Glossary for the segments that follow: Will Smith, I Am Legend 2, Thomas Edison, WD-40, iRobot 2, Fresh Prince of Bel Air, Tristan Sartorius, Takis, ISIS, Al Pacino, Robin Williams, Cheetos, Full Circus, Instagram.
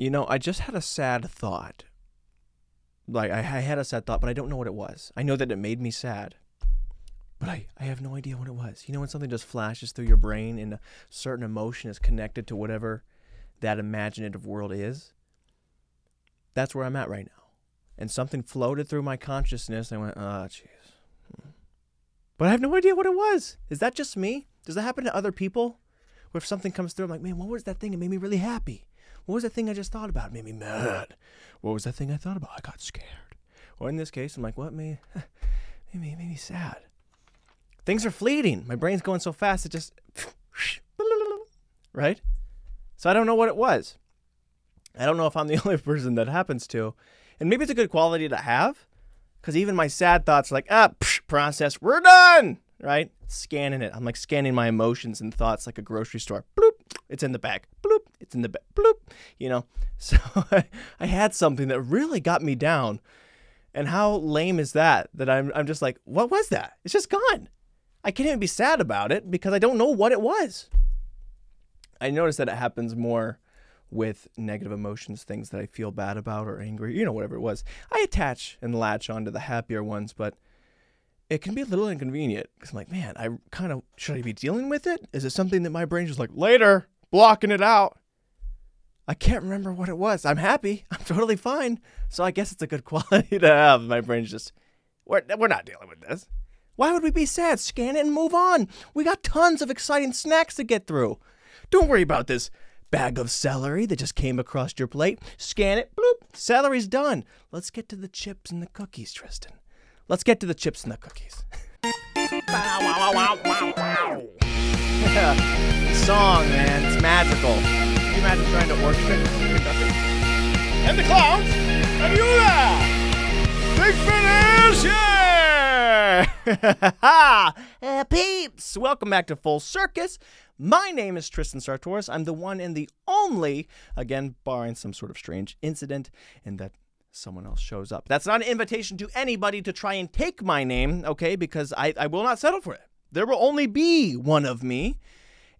You know, I just had a sad thought. Like, I had a sad thought, but I don't know what it was. I know that it made me sad, but I have no idea what it was. You know, when something just flashes through your brain and a certain emotion is connected to whatever that imaginative world is, that's where I'm at right now. And something floated through my consciousness, and I went, oh, jeez. But I have no idea what it was. Is that just me? Does that happen to other people? Where if something comes through, I'm like, man, what was that thing? It made me really happy. What was that thing I just thought about? It made me mad. What was that thing I thought about? I got scared. Or in this case, I'm like, what made me sad? Things are fleeting. My brain's going so fast, it just, right? So I don't know what it was. I don't know if I'm the only person that happens to. And maybe it's a good quality to have, because even my sad thoughts are like, process, we're done, right? Scanning it. I'm like scanning my emotions and thoughts like a grocery store. Bloop, it's in the back. Bloop, it's in the back. Bloop, you know. So I had something that really got me down. And how lame is that? That I'm just like, what was that? It's just gone. I can't even be sad about it because I don't know what it was. I noticed that it happens more with negative emotions, things that I feel bad about or angry, you know, whatever it was. I attach and latch onto the happier ones, but it can be a little inconvenient because I'm like, man, I kind of, should I be dealing with it? Is it something that my brain's just like, later, blocking it out? I can't remember what it was. I'm happy. I'm totally fine. So I guess it's a good quality to have. My brain's just, we're not dealing with this. Why would we be sad? Scan it and move on. We got tons of exciting snacks to get through. Don't worry about this bag of celery that just came across your plate. Scan it. Bloop. Celery's done. Let's get to the chips and the cookies, Tristan. Let's get to the chips and the cookies. Song, man. It's magical. Can you imagine trying to orchestrate this? And the clowns. And you there. Big finish. Yeah. Peeps, welcome back to Full Circus. My name is Tristan Sartorius. I'm the one and the only, again, barring some sort of strange incident and that someone else shows up. That's not an invitation to anybody to try and take my name, okay, because I will not settle for it. There will only be one of me.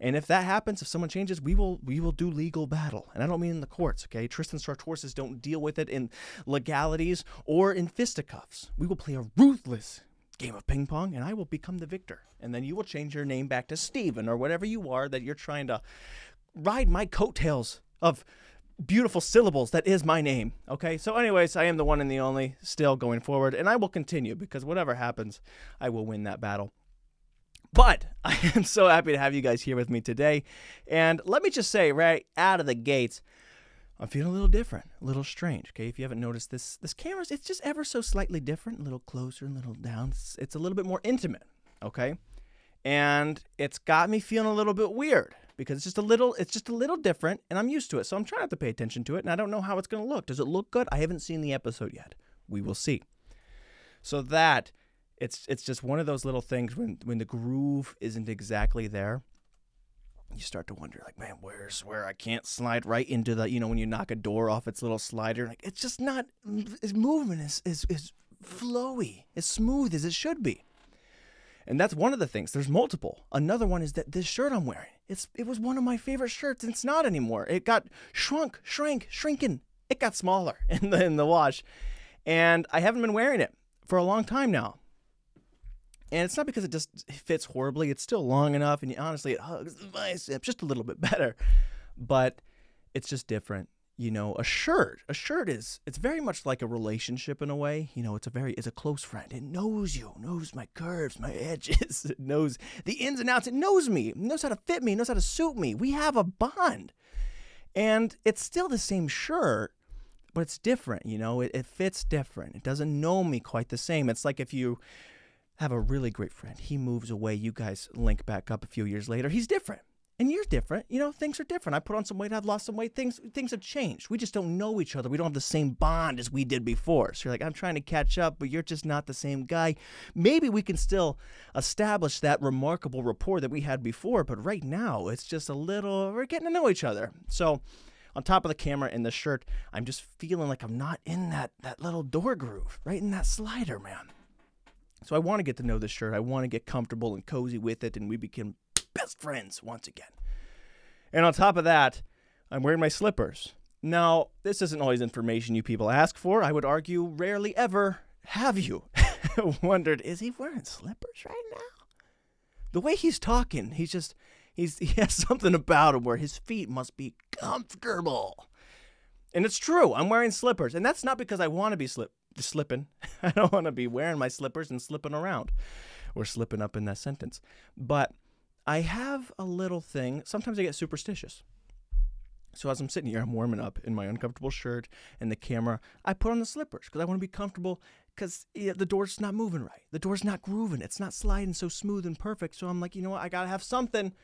And if that happens, if someone changes, we will do legal battle. And I don't mean in the courts, okay? Tristan Sartorius don't deal with it in legalities or in fisticuffs. We will play a ruthless game of ping pong, and I will become the victor. And then you will change your name back to Steven or whatever you are that you're trying to ride my coattails of beautiful syllables that is my name, okay? So anyways, I am the one and the only still going forward, and I will continue because whatever happens, I will win that battle. But I am so happy to have you guys here with me today. And let me just say right out of the gates, I'm feeling a little different, a little strange, okay? If you haven't noticed this camera's, it's just ever so slightly different, a little closer, a little down. It's a little bit more intimate, okay? And it's got me feeling a little bit weird because it's just a little different, and I'm used to it. So I'm trying not to pay attention to it, and I don't know how it's going to look. Does it look good? I haven't seen the episode yet. We will see. So that it's just one of those little things when the groove isn't exactly there. You start to wonder, like, man, where I can't slide right into the, you know, when you knock a door off its little slider, like, it's just not, its movement is flowy, as smooth as it should be. And that's one of the things. There's multiple. Another one is that this shirt I'm wearing, it was one of my favorite shirts, and it's not anymore. It got shrinking. It got smaller in the wash, and I haven't been wearing it for a long time now. And it's not because it just fits horribly. It's still long enough, and honestly, it hugs the bicep just a little bit better. But it's just different. You know, a shirt it's very much like a relationship in a way. You know, it's a close friend. It knows you, knows my curves, my edges. It knows the ins and outs. It knows me, it knows how to fit me, it knows how to suit me. We have a bond. And it's still the same shirt, but it's different. You know, it fits different. It doesn't know me quite the same. It's like if you have a really great friend. He moves away. You guys link back up a few years later. He's different. And you're different. You know, things are different. I put on some weight. I've lost some weight. Things have changed. We just don't know each other. We don't have the same bond as we did before. So you're like, I'm trying to catch up, but you're just not the same guy. Maybe we can still establish that remarkable rapport that we had before, but right now it's just a little, we're getting to know each other. So on top of the camera and the shirt, I'm just feeling like I'm not in that little door groove, right in that slider, man. So I want to get to know this shirt. I want to get comfortable and cozy with it, and we become best friends once again. And on top of that, I'm wearing my slippers. Now, this isn't always information you people ask for. I would argue rarely ever have you wondered, is he wearing slippers right now? The way he's talking, he has something about him where his feet must be comfortable. And it's true, I'm wearing slippers. And that's not because I want to be slipping. I don't want to be wearing my slippers and slipping around or slipping up in that sentence. But I have a little thing. Sometimes I get superstitious. So as I'm sitting here, I'm warming up in my uncomfortable shirt and the camera. I put on the slippers because I want to be comfortable because the door's not moving right. The door's not grooving. It's not sliding so smooth and perfect. So I'm like, you know what? I got to have something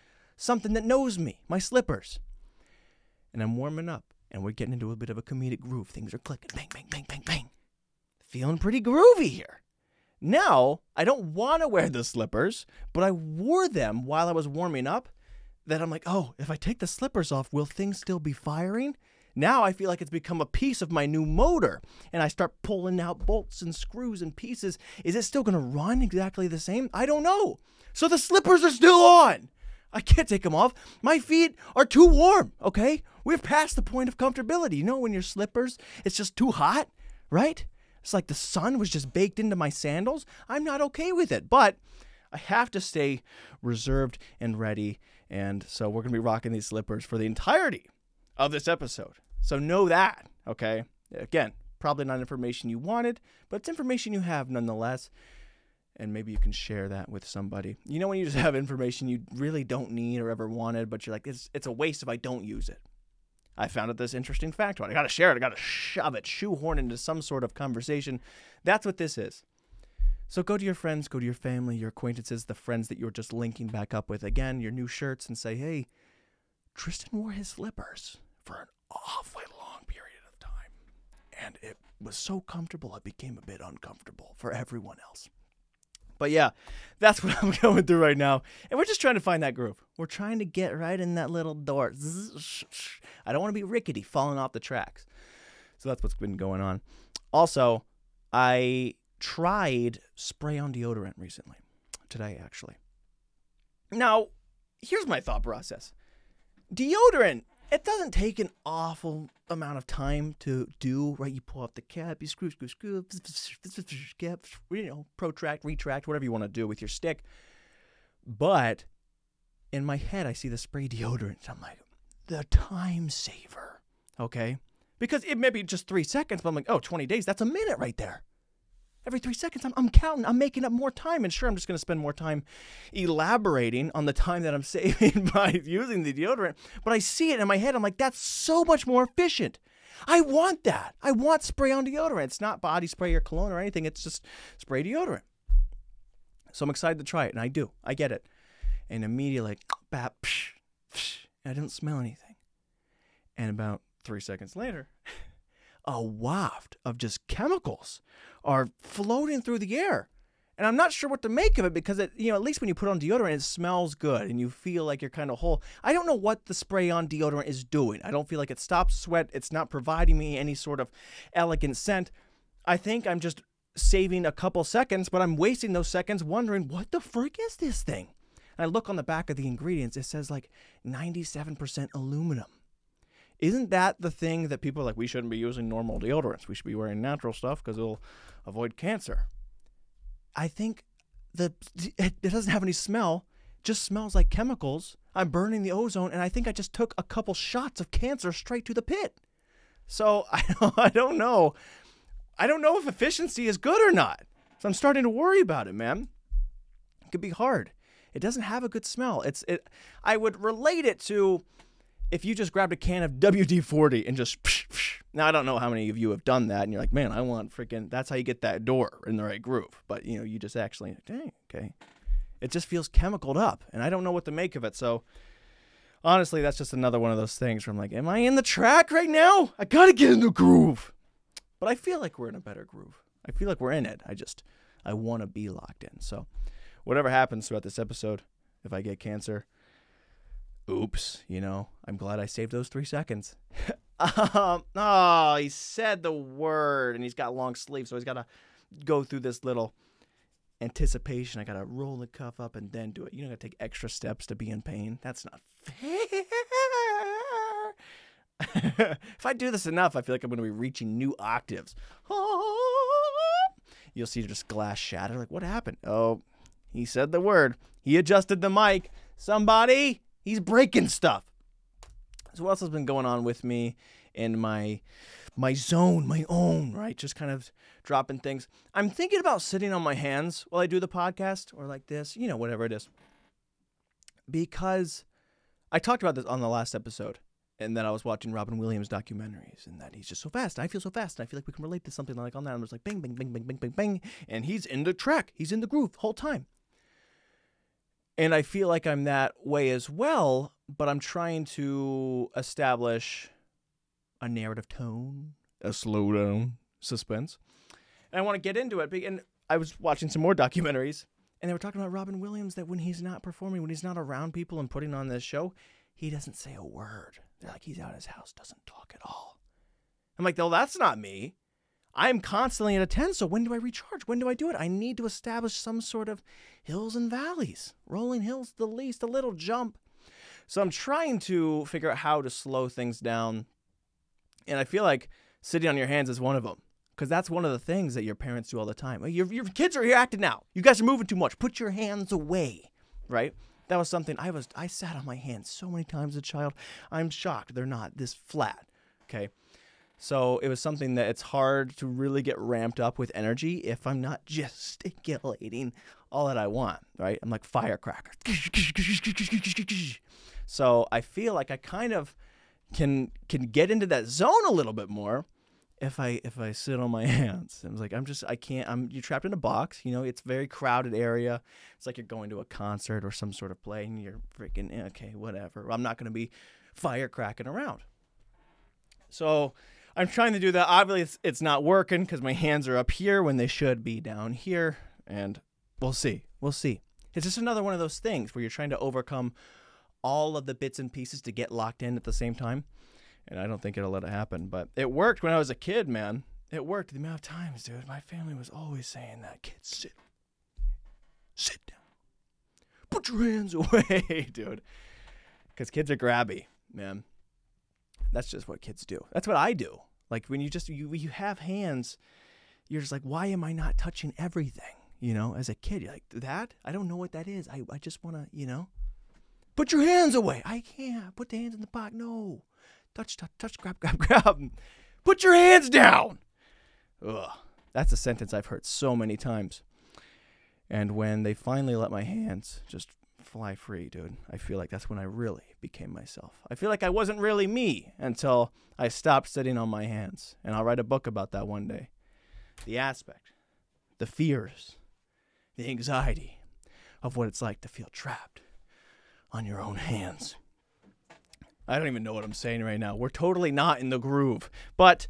that knows me, my slippers. And I'm warming up and we're getting into a bit of a comedic groove. Things are clicking, bang, bang, bang, bang, bang. Feeling pretty groovy here. Now, I don't want to wear the slippers, but I wore them while I was warming up. That I'm like, oh, if I take the slippers off, will things still be firing? Now I feel like it's become a piece of my new motor. And I start pulling out bolts and screws and pieces. Is it still going to run exactly the same? I don't know. So the slippers are still on. I can't take them off. My feet are too warm, okay? We're past the point of comfortability. You know when your slippers, it's just too hot, right? It's like the sun was just baked into my sandals. I'm not okay with it, but I have to stay reserved and ready. And so we're going to be rocking these slippers for the entirety of this episode. So know that, okay? Again, probably not information you wanted, but it's information you have nonetheless. And maybe you can share that with somebody. You know when you just have information you really don't need or ever wanted, but you're like, it's a waste if I don't use it. I found out this interesting fact. I got to share it. I got to shove it, shoehorn into some sort of conversation. That's what this is. So go to your friends, go to your family, your acquaintances, the friends that you're just linking back up with. Again, your new shirts and say, hey, Tristan wore his slippers for an awfully long period of time. And it was so comfortable, it became a bit uncomfortable for everyone else. But yeah, that's what I'm going through right now. And we're just trying to find that groove. We're trying to get right in that little door. I don't want to be rickety, falling off the tracks. So that's what's been going on. Also, I tried spray-on deodorant recently, today actually. Now, here's my thought process. Deodorant, it doesn't take an awful amount of time to do, right? You pull off the cap, you screw, cap, you know, protract, retract, whatever you want to do with your stick. But in my head, I see the spray deodorant. I'm like, the time saver, okay? Because it may be just 3 seconds, but I'm like, oh, 20 days, that's a minute right there. Every 3 seconds, I'm counting. I'm making up more time. And sure, I'm just going to spend more time elaborating on the time that I'm saving by using the deodorant. But I see it in my head. I'm like, that's so much more efficient. I want that. I want spray-on deodorant. It's not body spray or cologne or anything. It's just spray deodorant. So I'm excited to try it. And I do. I get it. And immediately, like, bap, psh, psh, and I didn't smell anything. And about 3 seconds later, a waft of just chemicals are floating through the air. And I'm not sure what to make of it because, at least when you put on deodorant, it smells good and you feel like you're kind of whole. I don't know what the spray-on deodorant is doing. I don't feel like it stops sweat. It's not providing me any sort of elegant scent. I think I'm just saving a couple seconds, but I'm wasting those seconds wondering, what the frick is this thing? And I look on the back of the ingredients. It says like 97% aluminum. Isn't that the thing that people are like, we shouldn't be using normal deodorants. We should be wearing natural stuff because it'll avoid cancer. I think it doesn't have any smell. Just smells like chemicals. I'm burning the ozone, and I think I just took a couple shots of cancer straight to the pit. So I don't know. I don't know if efficiency is good or not. So I'm starting to worry about it, man. It could be hard. It doesn't have a good smell. I would relate it to if you just grabbed a can of WD-40 and just psh, psh. Now, I don't know how many of you have done that, and you're like, man, I want freaking, that's how you get that door in the right groove. But, you just actually, dang, okay. It just feels chemicaled up, and I don't know what to make of it. So, honestly, that's just another one of those things where I'm like, am I in the track right now? I got to get in the groove. But I feel like we're in a better groove. I feel like we're in it. I want to be locked in. So, whatever happens throughout this episode, if I get cancer, oops, I'm glad I saved those 3 seconds. He said the word, and he's got long sleeves, so he's got to go through this little anticipation. I got to roll the cuff up and then do it. You don't got to take extra steps to be in pain. That's not fair. If I do this enough, I feel like I'm going to be reaching new octaves. You'll see just glass shatter. Like, what happened? Oh, he said the word. He adjusted the mic. Somebody, he's breaking stuff. So what else has been going on with me in my zone, my own, right? Just kind of dropping things. I'm thinking about sitting on my hands while I do the podcast or like this, you know, whatever it is. Because I talked about this on the last episode, and that I was watching Robin Williams documentaries, and that he's just so fast. I feel so fast, and I feel like we can relate to something like on that. I'm just like, bang, bang, bang, bang, bang, bang, bang. And he's in the track. He's in the groove the whole time. And I feel like I'm that way as well, but I'm trying to establish a narrative tone, a slowdown, suspense. And I want to get into it. And I was watching some more documentaries, and they were talking about Robin Williams, that when he's not performing, when he's not around people and putting on this show, he doesn't say a word. They're like, he's out of his house, doesn't talk at all. I'm like, no, that's not me. I'm constantly at a 10, so when do I recharge? When do I do it? I need to establish some sort of hills and valleys, rolling hills to the least, a little jump. So I'm trying to figure out how to slow things down. And I feel like sitting on your hands is one of them, because that's one of the things that your parents do all the time. Your kids are here acting now. You guys are moving too much. Put your hands away, right? That was something I sat on my hands so many times as a child. I'm shocked they're not this flat, okay? So it was something that it's hard to really get ramped up with energy if I'm not gesticulating all that I want, right? I'm like firecracker. So I feel like I kind of can get into that zone a little bit more if I sit on my hands. I was like, you're trapped in a box, you know, it's a very crowded area. It's like you're going to a concert or some sort of play and you're freaking, okay, whatever. I'm not going to be firecracking around. So I'm trying to do that. Obviously, it's not working because my hands are up here when they should be down here. And we'll see. It's just another one of those things where you're trying to overcome all of the bits and pieces to get locked in at the same time. And I don't think it'll let it happen. But it worked when I was a kid, man. It worked the amount of times, dude. My family was always saying that, kid, sit down, put your hands away, dude. Because kids are grabby, man. That's just what kids do. That's what I do. Like when you have hands, you're just like, why am I not touching everything? You know, as a kid, you're like, that? I don't know what that is. I just want to, you know, put your hands away. I can't put the hands in the pocket. No. Touch, grab. Put your hands down. Ugh. That's a sentence I've heard so many times. And when they finally let my hands just fly free, dude, I feel like that's when I really became myself. I feel like I wasn't really me until I stopped sitting on my hands. And I'll write a book about that one day. The aspect, the fears, the anxiety of what it's like to feel trapped on your own hands. I don't even know what I'm saying right now. We're totally not in the groove. But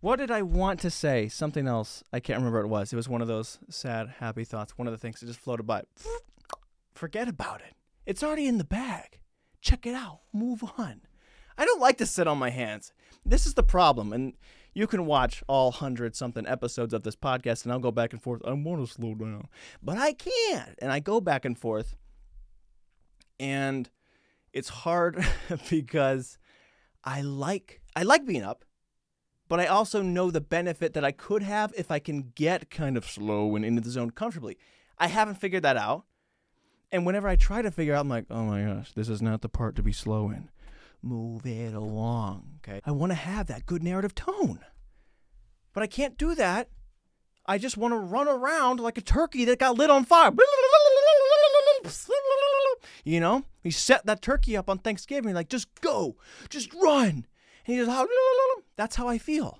what did I want to say? Something else. I can't remember what it was. It was one of those sad, happy thoughts. One of the things that just floated by. Forget about it. It's already in the bag. Check it out. Move on. I don't like to sit on my hands. This is the problem. And you can watch all 100-something episodes of this podcast, and I'll go back and forth. I want to slow down. But I can't. And I go back and forth. And it's hard because I like being up, but I also know the benefit that I could have if I can get kind of slow and into the zone comfortably. I haven't figured that out. And whenever I try to figure out, I'm like, oh my gosh, this is not the part to be slow in. Move it along, okay? I want to have that good narrative tone, but I can't do that. I just want to run around like a turkey that got lit on fire. You know, he set that turkey up on Thanksgiving, like, just go, just run. And he just, that's how I feel.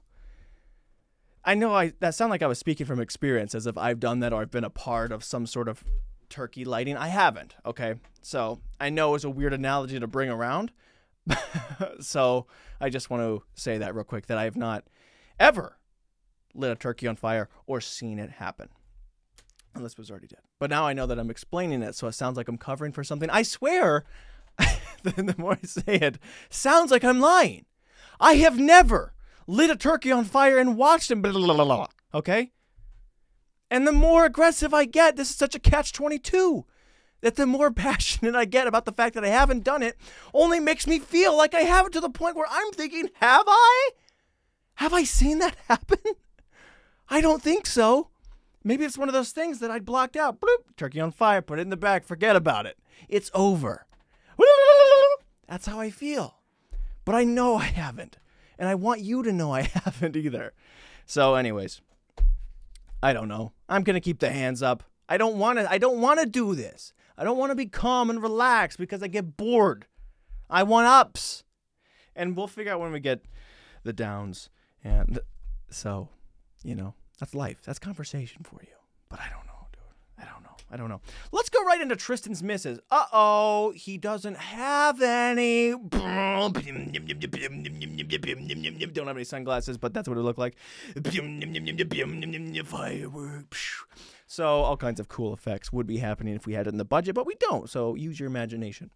I know that sounded like I was speaking from experience, as if I've done that or I've been a part of some sort of turkey lighting. I haven't, okay? So I know it's a weird analogy to bring around. So I just want to say that real quick, that I have not ever lit a turkey on fire or seen it happen. Unless it was already dead. But now I know that I'm explaining it, so it sounds like I'm covering for something. I swear, the more I say it, sounds like I'm lying. I have never lit a turkey on fire and watched him, okay? And the more aggressive I get, this is such a catch-22. that the more passionate I get about the fact that I haven't done it only makes me feel like I have it, to the point where I'm thinking, have I? Have I seen that happen? I don't think so. Maybe it's one of those things that I blocked out. Bloop, turkey on fire, put it in the bag, forget about it. It's over. That's how I feel. But I know I haven't. And I want you to know I haven't either. So anyways, I don't know. I'm going to keep the hands up. I don't want to do this. I don't want to be calm and relaxed because I get bored. I want ups. And we'll figure out when we get the downs. And so, you know, that's life. That's conversation for you. But I don't know, dude. I don't know. Let's go right into Tristan's misses. Uh-oh, he doesn't have any. Don't have any sunglasses, but that's what it looked like. Fireworks. So all kinds of cool effects would be happening if we had it in the budget, but we don't. So use your imagination.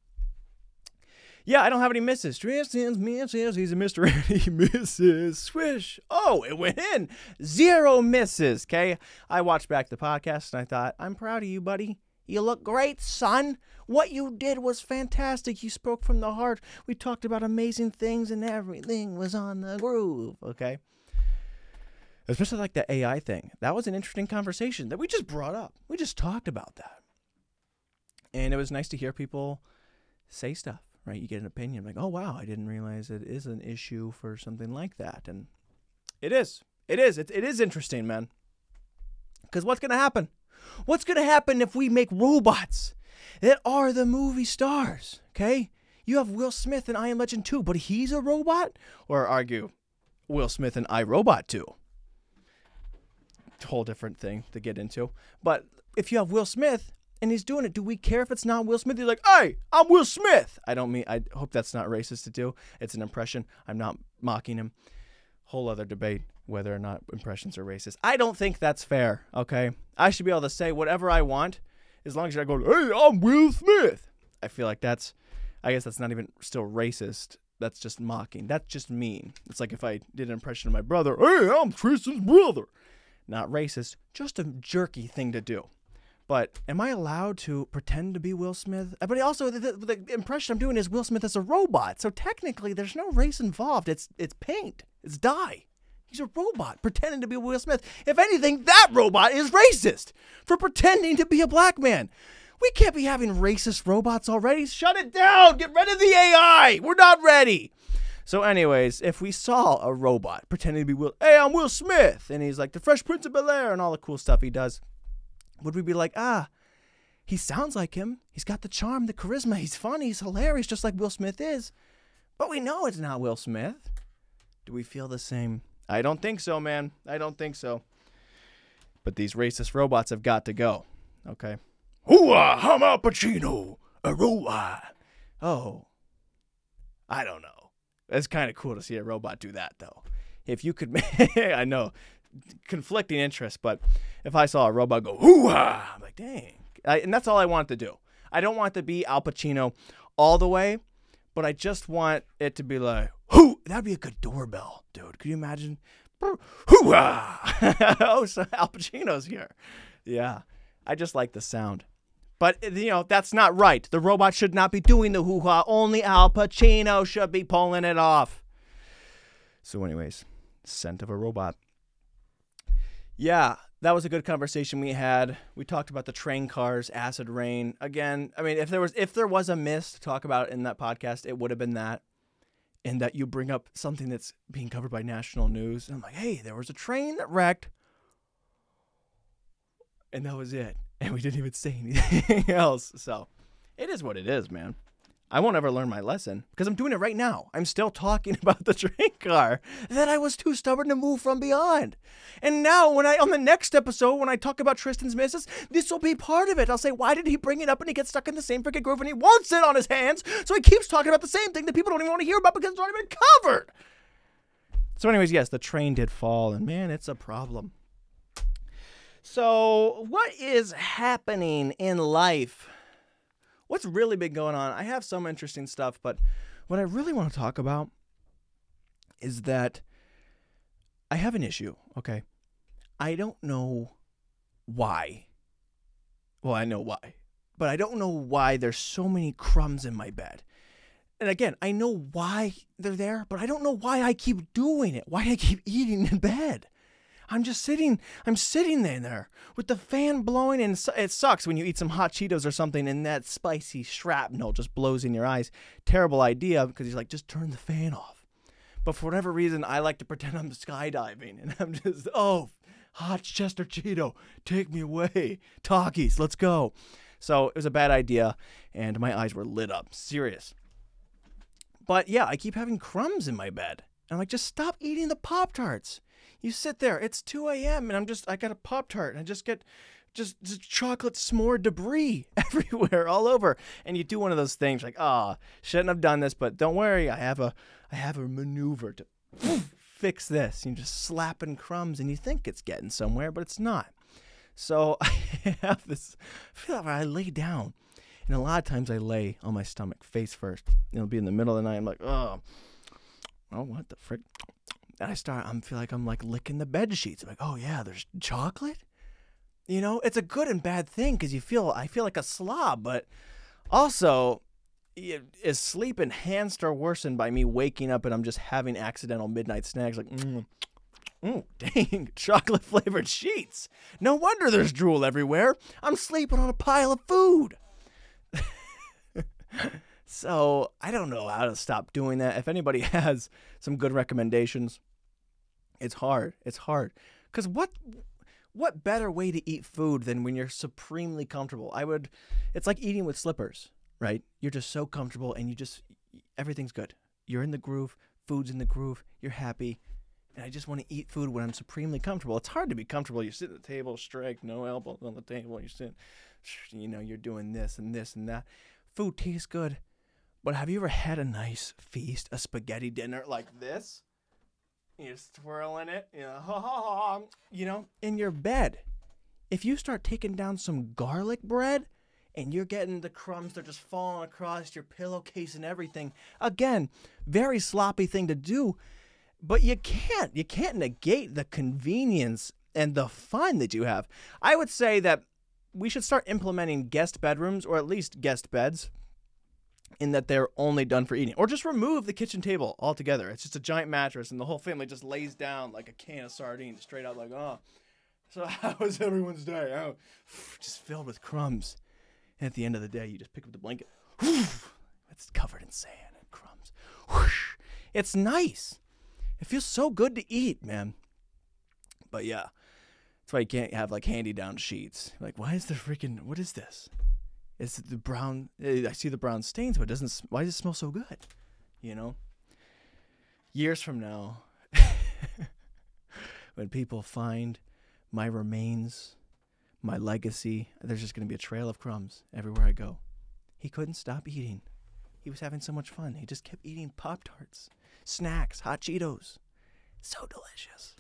Yeah, I don't have any misses. Tristan's misses. He's a mystery. He misses. Swish. Oh, it went in. 0 misses. Okay. I watched back the podcast and I thought, I'm proud of you, buddy. You look great, son. What you did was fantastic. You spoke from the heart. We talked about amazing things and everything was on the groove. Okay. Especially like the AI thing. That was an interesting conversation that we just brought up. We just talked about that. And it was nice to hear people say stuff. Right, you get an opinion like, oh wow, I didn't realize it is an issue for something like that, and it is interesting, man. Because what's gonna happen if we make robots that are the movie stars? Okay, you have Will Smith in I Am Legend 2, but he's a robot, or argue Will Smith in iRobot 2. Whole different thing to get into. But if you have Will Smith and he's doing it, do we care if it's not Will Smith? He's like, hey, I'm Will Smith. I don't mean, I hope that's not racist to do. It's an impression. I'm not mocking him. Whole other debate whether or not impressions are racist. I don't think that's fair, okay? I should be able to say whatever I want as long as I go, hey, I'm Will Smith. I feel like I guess that's not even still racist. That's just mocking. That's just mean. It's like if I did an impression of my brother, hey, I'm Tristan's brother. Not racist, just a jerky thing to do. But am I allowed to pretend to be Will Smith? But also, the impression I'm doing is Will Smith as a robot. So technically, there's no race involved. It's paint. It's dye. He's a robot pretending to be Will Smith. If anything, that robot is racist for pretending to be a black man. We can't be having racist robots already. Shut it down. Get rid of the AI. We're not ready. So anyways, if we saw a robot pretending to be Will, hey, I'm Will Smith, and he's like the Fresh Prince of Bel Air and all the cool stuff he does, would we be like, he sounds like him. He's got the charm, the charisma. He's funny. He's hilarious, just like Will Smith is. But we know it's not Will Smith. Do we feel the same? I don't think so, man. I don't think so. But these racist robots have got to go. Okay. Hoo-ah, I'm Al Pacino. A-ro-ah. Oh. I don't know. It's kind of cool to see a robot do that, though. If you could, I know. Conflicting interest, but if I saw a robot go hoo-ha, I'm like, dang. And that's all I want to do. I don't want to be Al Pacino all the way, but I just want it to be like, hoo. That'd be a good doorbell, dude. Could you imagine? Hoo-ha. Oh, so Al Pacino's here. Yeah, I just like the sound. But, you know, that's not right. The robot should not be doing the hoo-ha. Only Al Pacino should be pulling it off. So anyways, scent of a robot. Yeah, that was a good conversation we had. We talked about the train cars, acid rain. Again, I mean, if there was a miss to talk about in that podcast, it would have been that. And that you bring up something that's being covered by national news. And I'm like, hey, there was a train that wrecked. And that was it. And we didn't even say anything else. So it is what it is, man. I won't ever learn my lesson because I'm doing it right now. I'm still talking about the train car that I was too stubborn to move from beyond. And now on the next episode, when I talk about Tristan's misses, this will be part of it. I'll say, why did he bring it up and he gets stuck in the same freaking groove and he won't sit on his hands. So he keeps talking about the same thing that people don't even want to hear about because it's not even covered. So anyways, yes, the train did fall and man, it's a problem. So what is happening in life? What's really been going on? I have some interesting stuff, but what I really want to talk about is that I have an issue, okay? I don't know why. Well, I know why, but I don't know why there's so many crumbs in my bed. And again, I know why they're there, but I don't know why I keep doing it, why I keep eating in bed. I'm sitting there with the fan blowing, and it sucks when you eat some hot Cheetos or something and that spicy shrapnel just blows in your eyes. Terrible idea, because he's like, just turn the fan off. But for whatever reason, I like to pretend I'm skydiving, and I'm just, oh, hot Chester Cheeto, take me away. Takis, let's go. So it was a bad idea, and my eyes were lit up. Serious. But yeah, I keep having crumbs in my bed. And I'm like, just stop eating the Pop-Tarts. You sit there, it's 2 a.m. and I got a Pop-Tart, and I just get just chocolate s'more debris everywhere, all over. And you do one of those things like, shouldn't have done this, but don't worry, I have a maneuver to fix this. You're just slapping crumbs, and you think it's getting somewhere, but it's not. So I lay down, and a lot of times I lay on my stomach face first. It'll be in the middle of the night. I'm like, oh, what the frick? And I feel like I'm like licking the bed sheets. I'm like, oh yeah, there's chocolate? You know, it's a good and bad thing, because I feel like a slob, but also is sleep enhanced or worsened by me waking up and I'm just having accidental midnight snacks like, dang, chocolate flavored sheets. No wonder there's drool everywhere. I'm sleeping on a pile of food. So I don't know how to stop doing that. If anybody has some good recommendations, it's hard. It's hard. Because what better way to eat food than when you're supremely comfortable? It's like eating with slippers, right? You're just so comfortable, and everything's good. You're in the groove. Food's in the groove. You're happy. And I just want to eat food when I'm supremely comfortable. It's hard to be comfortable. You sit at the table, straight, no elbows on the table. You sit, you're doing this and this and that. Food tastes good. But have you ever had a nice feast, a spaghetti dinner like this? You're swirling it, in your bed. If you start taking down some garlic bread and you're getting the crumbs, they're just falling across your pillowcase and everything. Again, very sloppy thing to do, but you can't negate the convenience and the fun that you have. I would say that we should start implementing guest bedrooms, or at least guest beds, in that they're only done for eating. Or just remove the kitchen table altogether. It's just a giant mattress, and the whole family just lays down like a can of sardines, straight out like, so how was everyone's day? Oh, just filled with crumbs. And at the end of the day, you just pick up the blanket. It's covered in sand and crumbs. It's nice. It feels so good to eat, man. But yeah, that's why you can't have like hand-me-down sheets. Like, what is this? It's the brown. I see the brown stains, but why does it smell so good? You know? Years from now, when people find my remains, my legacy, there's just going to be a trail of crumbs everywhere I go. He couldn't stop eating. He was having so much fun. He just kept eating Pop-Tarts, snacks, hot Cheetos. So delicious.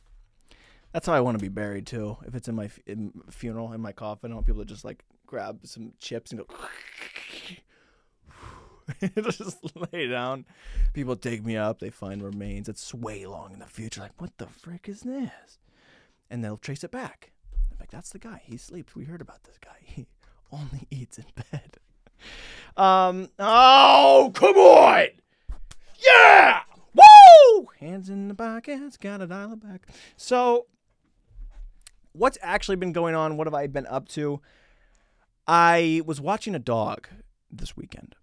That's how I want to be buried, too. If it's in my funeral, in my coffin, I want people to just, like, grab some chips and go... just lay down. People take me up. They find remains. It's way long in the future. Like, what the frick is this? And they'll trace it back. I'm like, that's the guy. He sleeps. We heard about this guy. He only eats in bed. Oh, come on! Yeah! Woo! Hands in the pockets. Gotta dial it back. So... what's actually been going on? What have I been up to? I was watching a dog this weekend,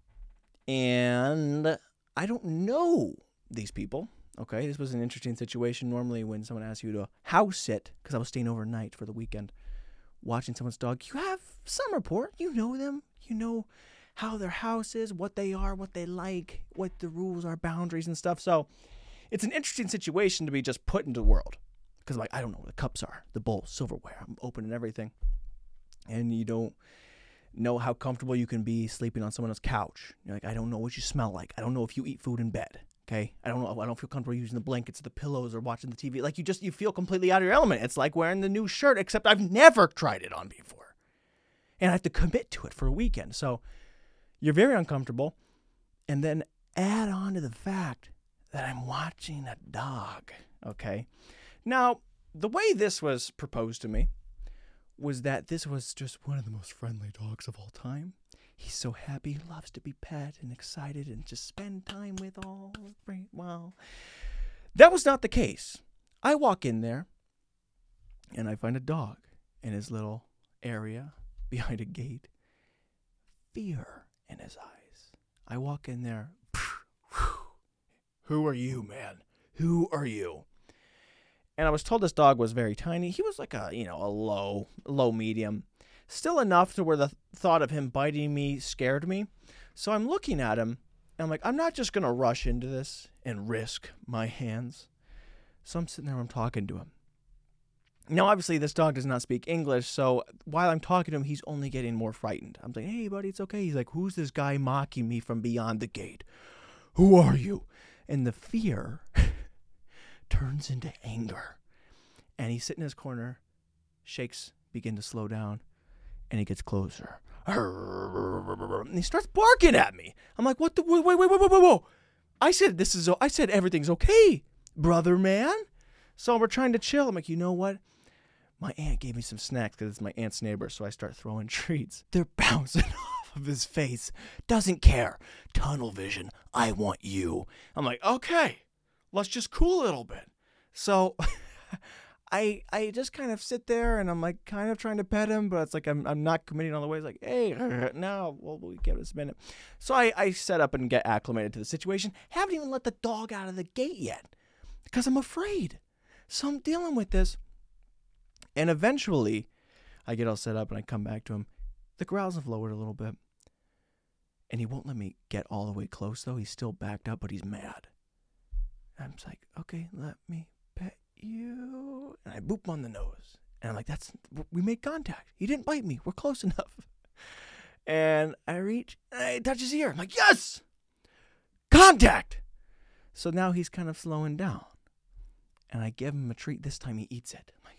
and I don't know these people. Okay, this was an interesting situation. Normally when someone asks you to house sit, because I was staying overnight for the weekend, watching someone's dog, you have some rapport. You know them. You know how their house is, what they are, what they like, what the rules are, boundaries and stuff. So it's an interesting situation to be just put into the world. Because, like, I don't know where the cups are, the bowl, silverware. I'm opening everything. And you don't know how comfortable you can be sleeping on someone else's couch. You're like, I don't know what you smell like. I don't know if you eat food in bed, okay? I don't know. I don't feel comfortable using the blankets or the pillows or watching the TV. Like, you feel completely out of your element. It's like wearing the new shirt, except I've never tried it on before. And I have to commit to it for a weekend. So you're very uncomfortable. And then add on to the fact that I'm watching a dog, okay? Now, the way this was proposed to me was that this was just one of the most friendly dogs of all time. He's so happy, he loves to be pet and excited and just spend time with all. Wow. That was not the case. I walk in there and I find a dog in his little area behind a gate. Fear in his eyes. I walk in there. Who are you, man? Who are you? And I was told this dog was very tiny. He was like a, you know, a low medium. Still enough to where the thought of him biting me scared me. So I'm looking at him, and I'm like, I'm not just going to rush into this and risk my hands. So I'm sitting there, I'm talking to him. Now, obviously, this dog does not speak English, so while I'm talking to him, he's only getting more frightened. I'm like, hey, buddy, it's okay. He's like, who's this guy mocking me from beyond the gate? Who are you? And the fear turns into anger. And he's sitting in his corner, shakes, begin to slow down. And he gets closer. And he starts barking at me. I'm like, what the? Wait. I said everything's okay, brother, man. So we're trying to chill. I'm like, you know what? My aunt gave me some snacks because it's my aunt's neighbor. So I start throwing treats. They're bouncing off of his face. Doesn't care. Tunnel vision. I want you. I'm like, okay, let's just cool a little bit. So I just kind of sit there and I'm like kind of trying to pet him, but it's like I'm not committing all the way. It's like, hey, now we'll give this a minute. So I set up and get acclimated to the situation. Haven't even let the dog out of the gate yet because I'm afraid. So I'm dealing with this. And eventually I get all set up and I come back to him. The growls have lowered a little bit. And he won't let me get all the way close though. He's still backed up, but he's mad. I'm just like, okay, let me pet you. And I boop him on the nose. And I'm like, we made contact. He didn't bite me. We're close enough. And I reach and I touch his ear. I'm like, yes! Contact! So now he's kind of slowing down. And I give him a treat. This time he eats it. I'm like,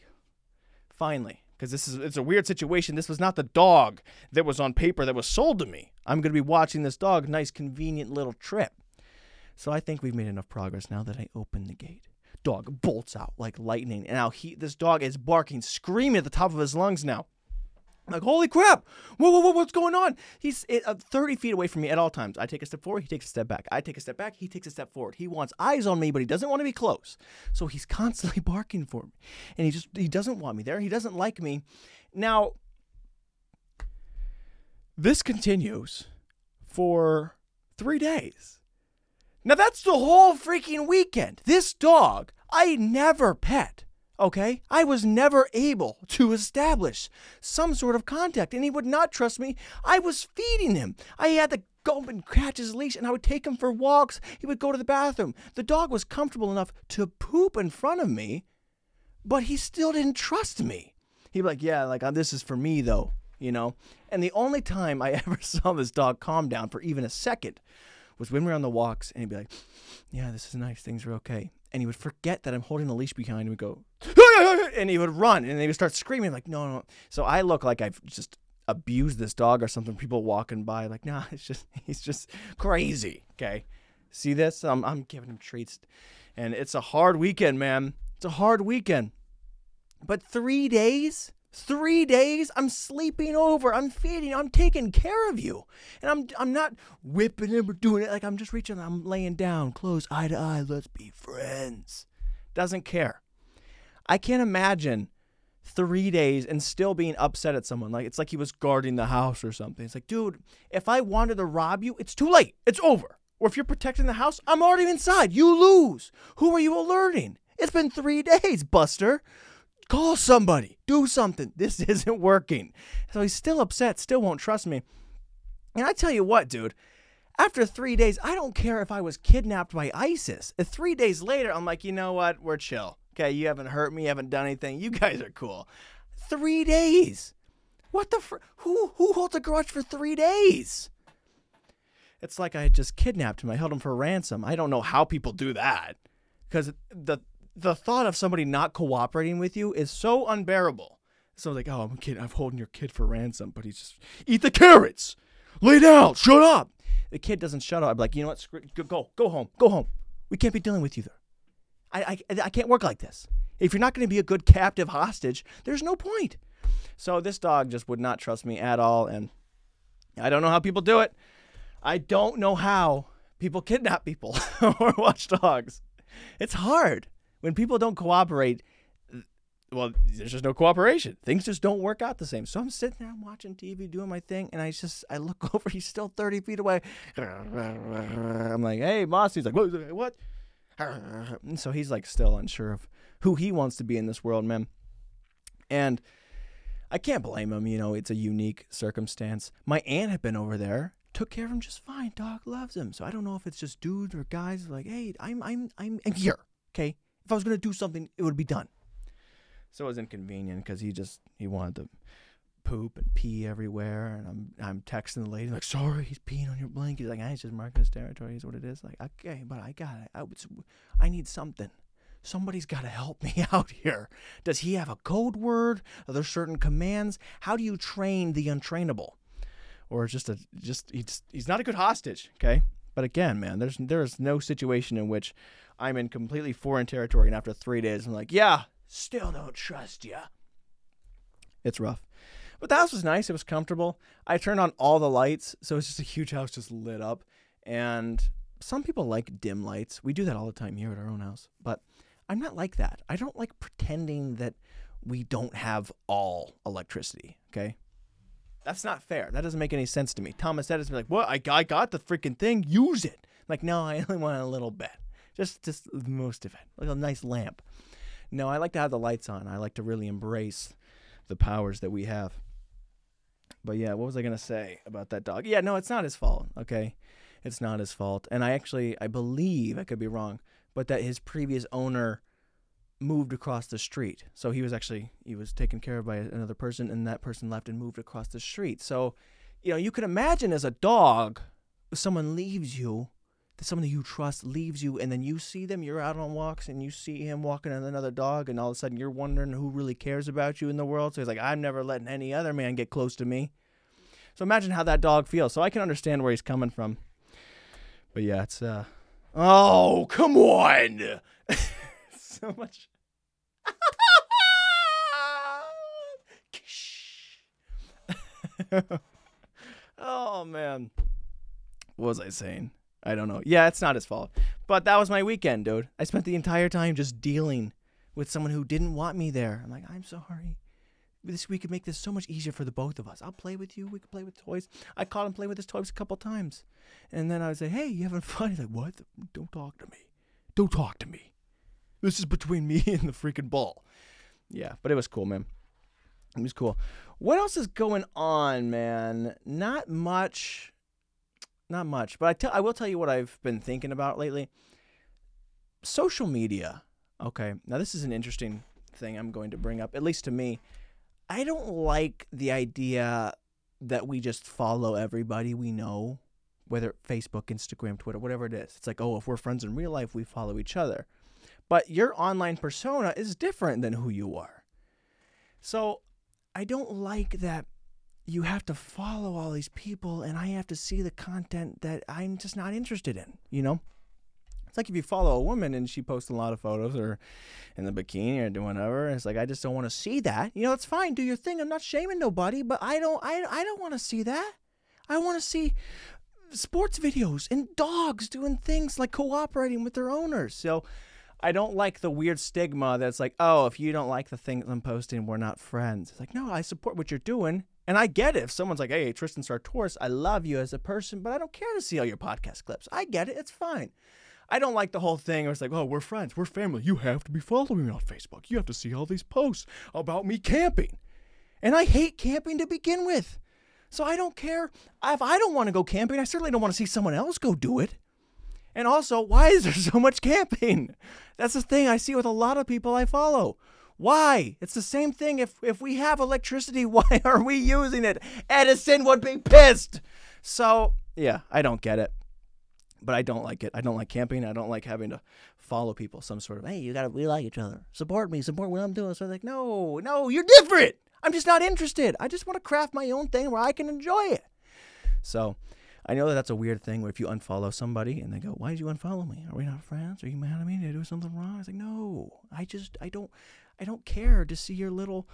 finally, because it's a weird situation. This was not the dog that was on paper that was sold to me. I'm going to be watching this dog. Nice, convenient little trip. So I think we've made enough progress now that I open the gate. Dog bolts out like lightning. And now this dog is barking, screaming at the top of his lungs now. I'm like, holy crap. Whoa, what's going on? He's 30 feet away from me at all times. I take a step forward. He takes a step back. I take a step back. He takes a step forward. He wants eyes on me, but he doesn't want to be close. So he's constantly barking for me. And he doesn't want me there. He doesn't like me. Now, this continues for 3 days. Now, that's the whole freaking weekend. This dog, I never pet, okay? I was never able to establish some sort of contact, and he would not trust me. I was feeding him. I had to go and catch his leash, and I would take him for walks. He would go to the bathroom. The dog was comfortable enough to poop in front of me, but he still didn't trust me. He'd be like, yeah, like, this is for me, though, you know? And the only time I ever saw this dog calm down for even a second was when we were on the walks, and he'd be like, yeah, this is nice, things are okay. And he would forget that I'm holding the leash behind him and go, and he would run, and he would start screaming, like, no. So I look like I've just abused this dog or something. People walking by, like, nah, he's just crazy, okay? See this? I'm giving him treats. And it's a hard weekend, man. It's a hard weekend. But 3 days? 3 days, I'm sleeping over, I'm feeding, I'm taking care of you. And I'm not whipping him or doing it. Like, I'm just reaching, I'm laying down, close, eye to eye, let's be friends. Doesn't care. I can't imagine 3 days and still being upset at someone. Like, it's like he was guarding the house or something. It's like, dude, if I wanted to rob you, it's too late. It's over. Or if you're protecting the house, I'm already inside. You lose. Who are you alerting? It's been 3 days, Buster. Call somebody. Do something. This isn't working. So he's still upset, still won't trust me. And I tell you what, dude. After 3 days, I don't care if I was kidnapped by ISIS. 3 days later, I'm like, you know what? We're chill. Okay, you haven't hurt me. You haven't done anything. You guys are cool. 3 days. What the Who holds a grudge for 3 days? It's like I had just kidnapped him. I held him for ransom. I don't know how people do that. Because the thought of somebody not cooperating with you is so unbearable. So I'm like, oh, I'm kidding. I'm holding your kid for ransom, but he's just, eat the carrots. Lay down. Shut up. The kid doesn't shut up. I'm like, you know what? Go home. We can't be dealing with you there. I can't work like this. If you're not going to be a good captive hostage, there's no point. So this dog just would not trust me at all. And I don't know how people do it. I don't know how people kidnap people or watch dogs. It's hard. When people don't cooperate, well, there's just no cooperation. Things just don't work out the same. So I'm sitting there, I'm watching TV, doing my thing, and I look over. He's still 30 feet away. I'm like, hey, boss. He's like, what? And so he's like still unsure of who he wants to be in this world, man. And I can't blame him. You know, it's a unique circumstance. My aunt had been over there, took care of him just fine. Dog loves him. So I don't know if it's just dudes or guys like, hey, I'm here, okay? If I was going to do something, it would be done. So it was inconvenient because he wanted to poop and pee everywhere, and I'm texting the lady like, sorry, he's peeing on your blanket. He's like, he's just marking his territory. Is what it is. Like, okay, but I got it. I need something. Somebody's got to help me out here. Does he have a code word? Are there certain commands? How do you train the untrainable? Or he's not a good hostage, okay? But again, man, there's no situation in which I'm in completely foreign territory, and after 3 days, I'm like, yeah. Still don't trust you. It's rough. But the house was nice. It was comfortable. I turned on all the lights. So it's just a huge house just lit up. And some people like dim lights. We do that all the time here at our own house. But I'm not like that. I don't like pretending that we don't have all electricity. Okay? That's not fair. That doesn't make any sense to me. Thomas Edison would be like, what? I got the freaking thing. Use it. I'm like, no, I only want a little bit. Just most of it. Like a nice lamp. No, I like to have the lights on. I like to really embrace the powers that we have. But yeah, what was I going to say about that dog? Yeah, no, it's not his fault, okay? It's not his fault. And I believe, I could be wrong, but that his previous owner moved across the street. So he was taken care of by another person, and that person left and moved across the street. So, you know, you could imagine as a dog, if someone leaves you, that someone you trust leaves you, and then you see them, you're out on walks, and you see him walking with another dog, and all of a sudden you're wondering who really cares about you in the world. So he's like, I'm never letting any other man get close to me. So imagine how that dog feels. So I can understand where he's coming from. But yeah, it's, oh, come on. So much. Oh, man. What was I saying? I don't know. Yeah, it's not his fault. But that was my weekend, dude. I spent the entire time just dealing with someone who didn't want me there. I'm like, I'm sorry. We could make this so much easier for the both of us. I'll play with you. We could play with toys. I caught him playing with his toys a couple times. And then I would say, hey, you having fun? He's like, what? Don't talk to me. Don't talk to me. This is between me and the freaking ball. Yeah, but it was cool, man. It was cool. What else is going on, man? Not much. Not much, but I will tell you what I've been thinking about lately. Social media. Okay, now this is an interesting thing I'm going to bring up, at least to me. I don't like the idea that we just follow everybody we know, whether Facebook, Instagram, Twitter, whatever it is. It's like, oh, if we're friends in real life, we follow each other. But your online persona is different than who you are. So I don't like that. You have to follow all these people, and I have to see the content that I'm just not interested in, you know? It's like if you follow a woman and she posts a lot of photos or in the bikini or doing whatever, and it's like, I just don't want to see that. You know, it's fine. Do your thing. I'm not shaming nobody, but I don't want to see that. I want to see sports videos and dogs doing things like cooperating with their owners. So I don't like the weird stigma that's like, oh, if you don't like the thing I'm posting, we're not friends. It's like, no, I support what you're doing. And I get it if someone's like, hey, Tristan Sartorius, I love you as a person, but I don't care to see all your podcast clips. I get it. It's fine. I don't like the whole thing where it's like, oh, we're friends. We're family. You have to be following me on Facebook. You have to see all these posts about me camping. And I hate camping to begin with. So I don't care. If I don't want to go camping, I certainly don't want to see someone else go do it. And also, why is there so much camping? That's the thing I see with a lot of people I follow. Why? It's the same thing. If we have electricity, why are we using it? Edison would be pissed. So, yeah, I don't get it. But I don't like it. I don't like camping. I don't like having to follow people. Some sort of, hey, we like each other. Support me. Support what I'm doing. So they're like, no, you're different. I'm just not interested. I just want to craft my own thing where I can enjoy it. So I know that that's a weird thing where if you unfollow somebody and they go, why did you unfollow me? Are we not friends? Are you mad at me? Did I do something wrong? I was like, no, I don't care to see your little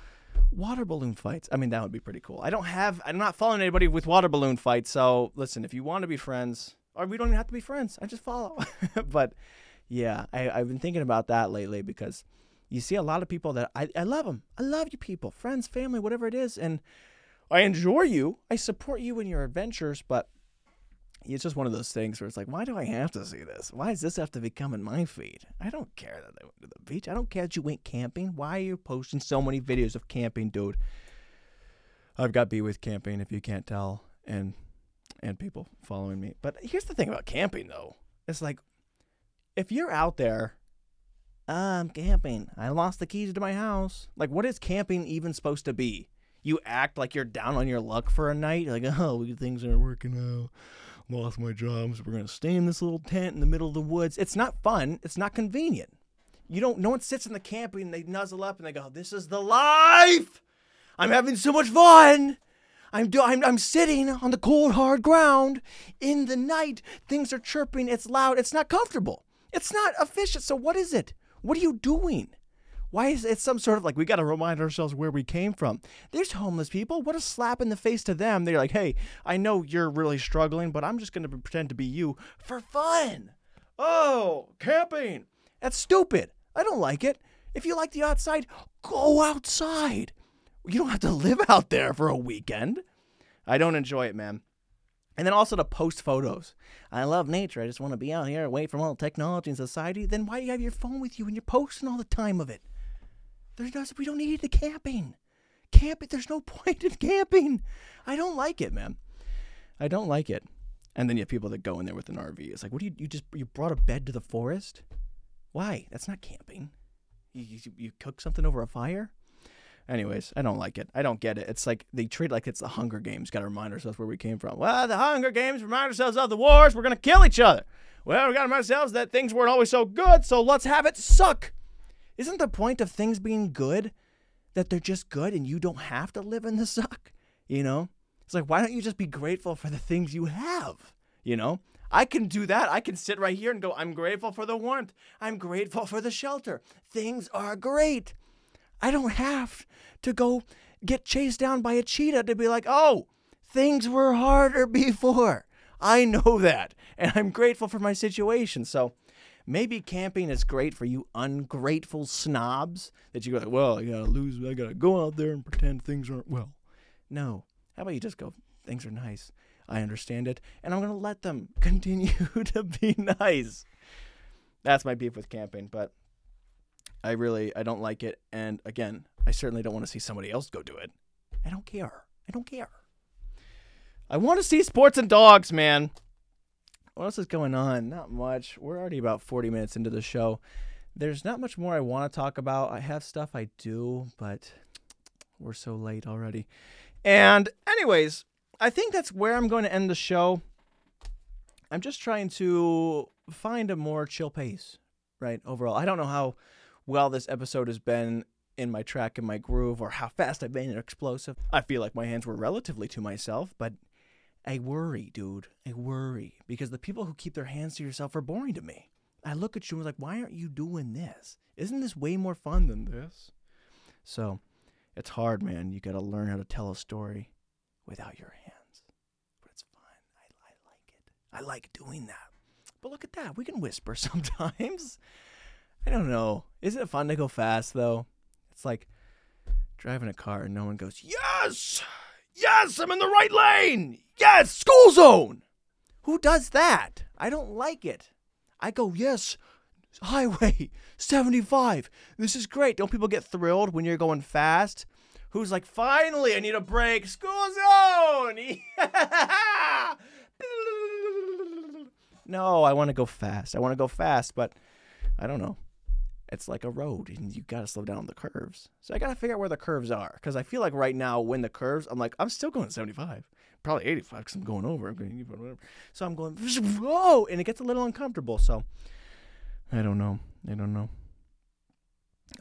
Water balloon fights. I mean, that would be pretty cool. I'm not following anybody with water balloon fights. So listen, if you want to be friends, or we don't even have to be friends, I just follow. But yeah, I've been thinking about that lately because you see a lot of people that I love them. I love you people, friends, family, whatever it is. And I enjoy you. I support you in your adventures, but it's just one of those things where it's like, why do I have to see this? Why does this have to be coming my feed? I don't care that they went to the beach. I don't care that you went camping. Why are you posting so many videos of camping, dude? I've got beef with camping, if you can't tell, and people following me. But here's the thing about camping, though. It's like, if you're out there, I'm camping. I lost the keys to my house. Like, what is camping even supposed to be? You act like you're down on your luck for a night. You're like, oh, things aren't working out. Lost my job, so we're going to stay in this little tent in the middle of the woods. It's not fun. It's not convenient. No one sits in the camping and they nuzzle up and they go, this is the life. I'm having so much fun. I'm sitting on the cold, hard ground in the night. Things are chirping. It's loud. It's not comfortable. It's not efficient. So what is it? What are you doing? Why is it some sort of like, we got to remind ourselves where we came from? There's homeless people. What a slap in the face to them. They're like, hey, I know you're really struggling, but I'm just going to pretend to be you for fun. Oh, camping. That's stupid. I don't like it. If you like the outside, go outside. You don't have to live out there for a weekend. I don't enjoy it, man. And then also to post photos. I love nature. I just want to be out here away from all the technology and society. Then why do you have your phone with you and you're posting all the time of it? We don't need the camping. There's no point in camping. I don't like it, man. I don't like it. And then you have people that go in there with an RV. It's like, what do you brought a bed to the forest? Why? That's not camping. You cook something over a fire? Anyways, I don't like it. I don't get it. It's like they treat it like it's the Hunger Games. Got to remind ourselves where we came from. Well, the Hunger Games, remind ourselves of the wars. We're going to kill each other. Well, we got to remind ourselves that things weren't always so good, so let's have it suck. Isn't the point of things being good that they're just good and you don't have to live in the suck? You know? It's like, why don't you just be grateful for the things you have? You know? I can do that. I can sit right here and go, I'm grateful for the warmth. I'm grateful for the shelter. Things are great. I don't have to go get chased down by a cheetah to be like, oh, things were harder before. I know that. And I'm grateful for my situation. So maybe camping is great for you ungrateful snobs that you go, well, I got to go out there and pretend things aren't well. No. How about you just go, things are nice. I understand it. And I'm going to let them continue to be nice. That's my beef with camping, but I don't like it. And again, I certainly don't want to see somebody else go do it. I don't care. I want to see sports and dogs, man. What else is going on? Not much. We're already about 40 minutes into the show. There's not much more I want to talk about. I have stuff I do, but we're so late already. And anyways, I think that's where I'm going to end the show. I'm just trying to find a more chill pace, right, overall. I don't know how well this episode has been in my track and my groove or how fast I've been explosive. I feel like my hands were relatively to myself, but I worry, dude. I worry because the people who keep their hands to yourself are boring to me. I look at you and I'm like, why aren't you doing this? Isn't this way more fun than this? So it's hard, man. You got to learn how to tell a story without your hands. But it's fun. I like it. I like doing that. But look at that. We can whisper sometimes. I don't know. Isn't it fun to go fast, though? It's like driving a car and no one goes, yes! Yes, I'm in the right lane! Yes, school zone! Who does that? I don't like it. I go, yes, highway, 75. This is great. Don't people get thrilled when you're going fast? Who's like, finally, I need a break. School zone! Yeah! No, I want to go fast. But I don't know. It's like a road, and you got to slow down on the curves. So I got to figure out where the curves are, because I feel like right now, when the curves, I'm like, I'm still going 75, probably 85, because I'm going over. So I'm going, whoa, and it gets a little uncomfortable. So I don't know.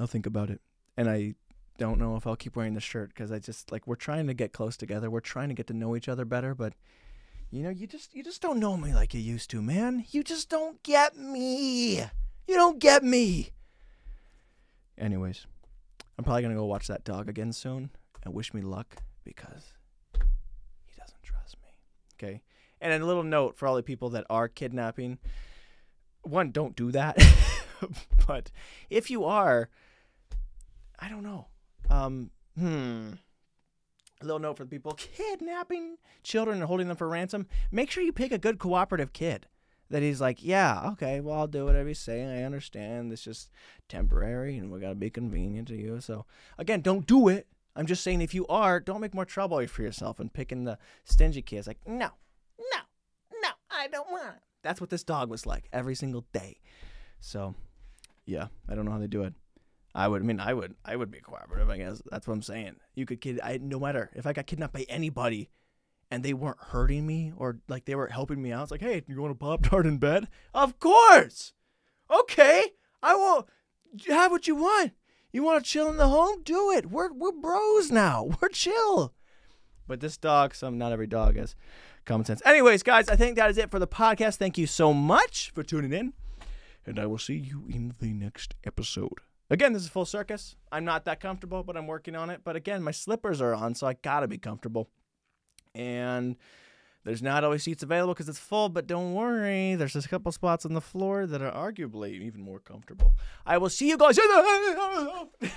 I'll think about it. And I don't know if I'll keep wearing this shirt, because I just, like, we're trying to get close together. We're trying to get to know each other better, but, you know, you just don't know me like you used to, man. You just don't get me. Anyways, I'm probably going to go watch that dog again soon and wish me luck because he doesn't trust me. Okay. And a little note for all the people that are kidnapping. One, don't do that. But if you are, I don't know. A little note for the people kidnapping children and holding them for ransom. Make sure you pick a good cooperative kid that he's like, yeah, okay, well, I'll do whatever you say. I understand. It's just temporary and we got to be convenient to you. So, again, don't do it. I'm just saying if you are, don't make more trouble for yourself and picking the stingy kids. Like, no, I don't want it. That's what this dog was like every single day. So, yeah, I don't know how they do it. I would be cooperative, I guess. That's what I'm saying. You could no matter if I got kidnapped by anybody and they weren't hurting me or like they were helping me out. It's like, hey, you want a Pop-Tart in bed? Of course. Okay. I will have what you want. You want to chill in the home? Do it. We're bros now. We're chill. But this dog, not every dog has common sense. Anyways, guys, I think that is it for the podcast. Thank you so much for tuning in. And I will see you in the next episode. Again, this is Full Circus. I'm not that comfortable, but I'm working on it. But again, my slippers are on, so I gotta be comfortable. And there's not always seats available because it's full, but don't worry. There's just a couple spots on the floor that are arguably even more comfortable. I will see you guys in the...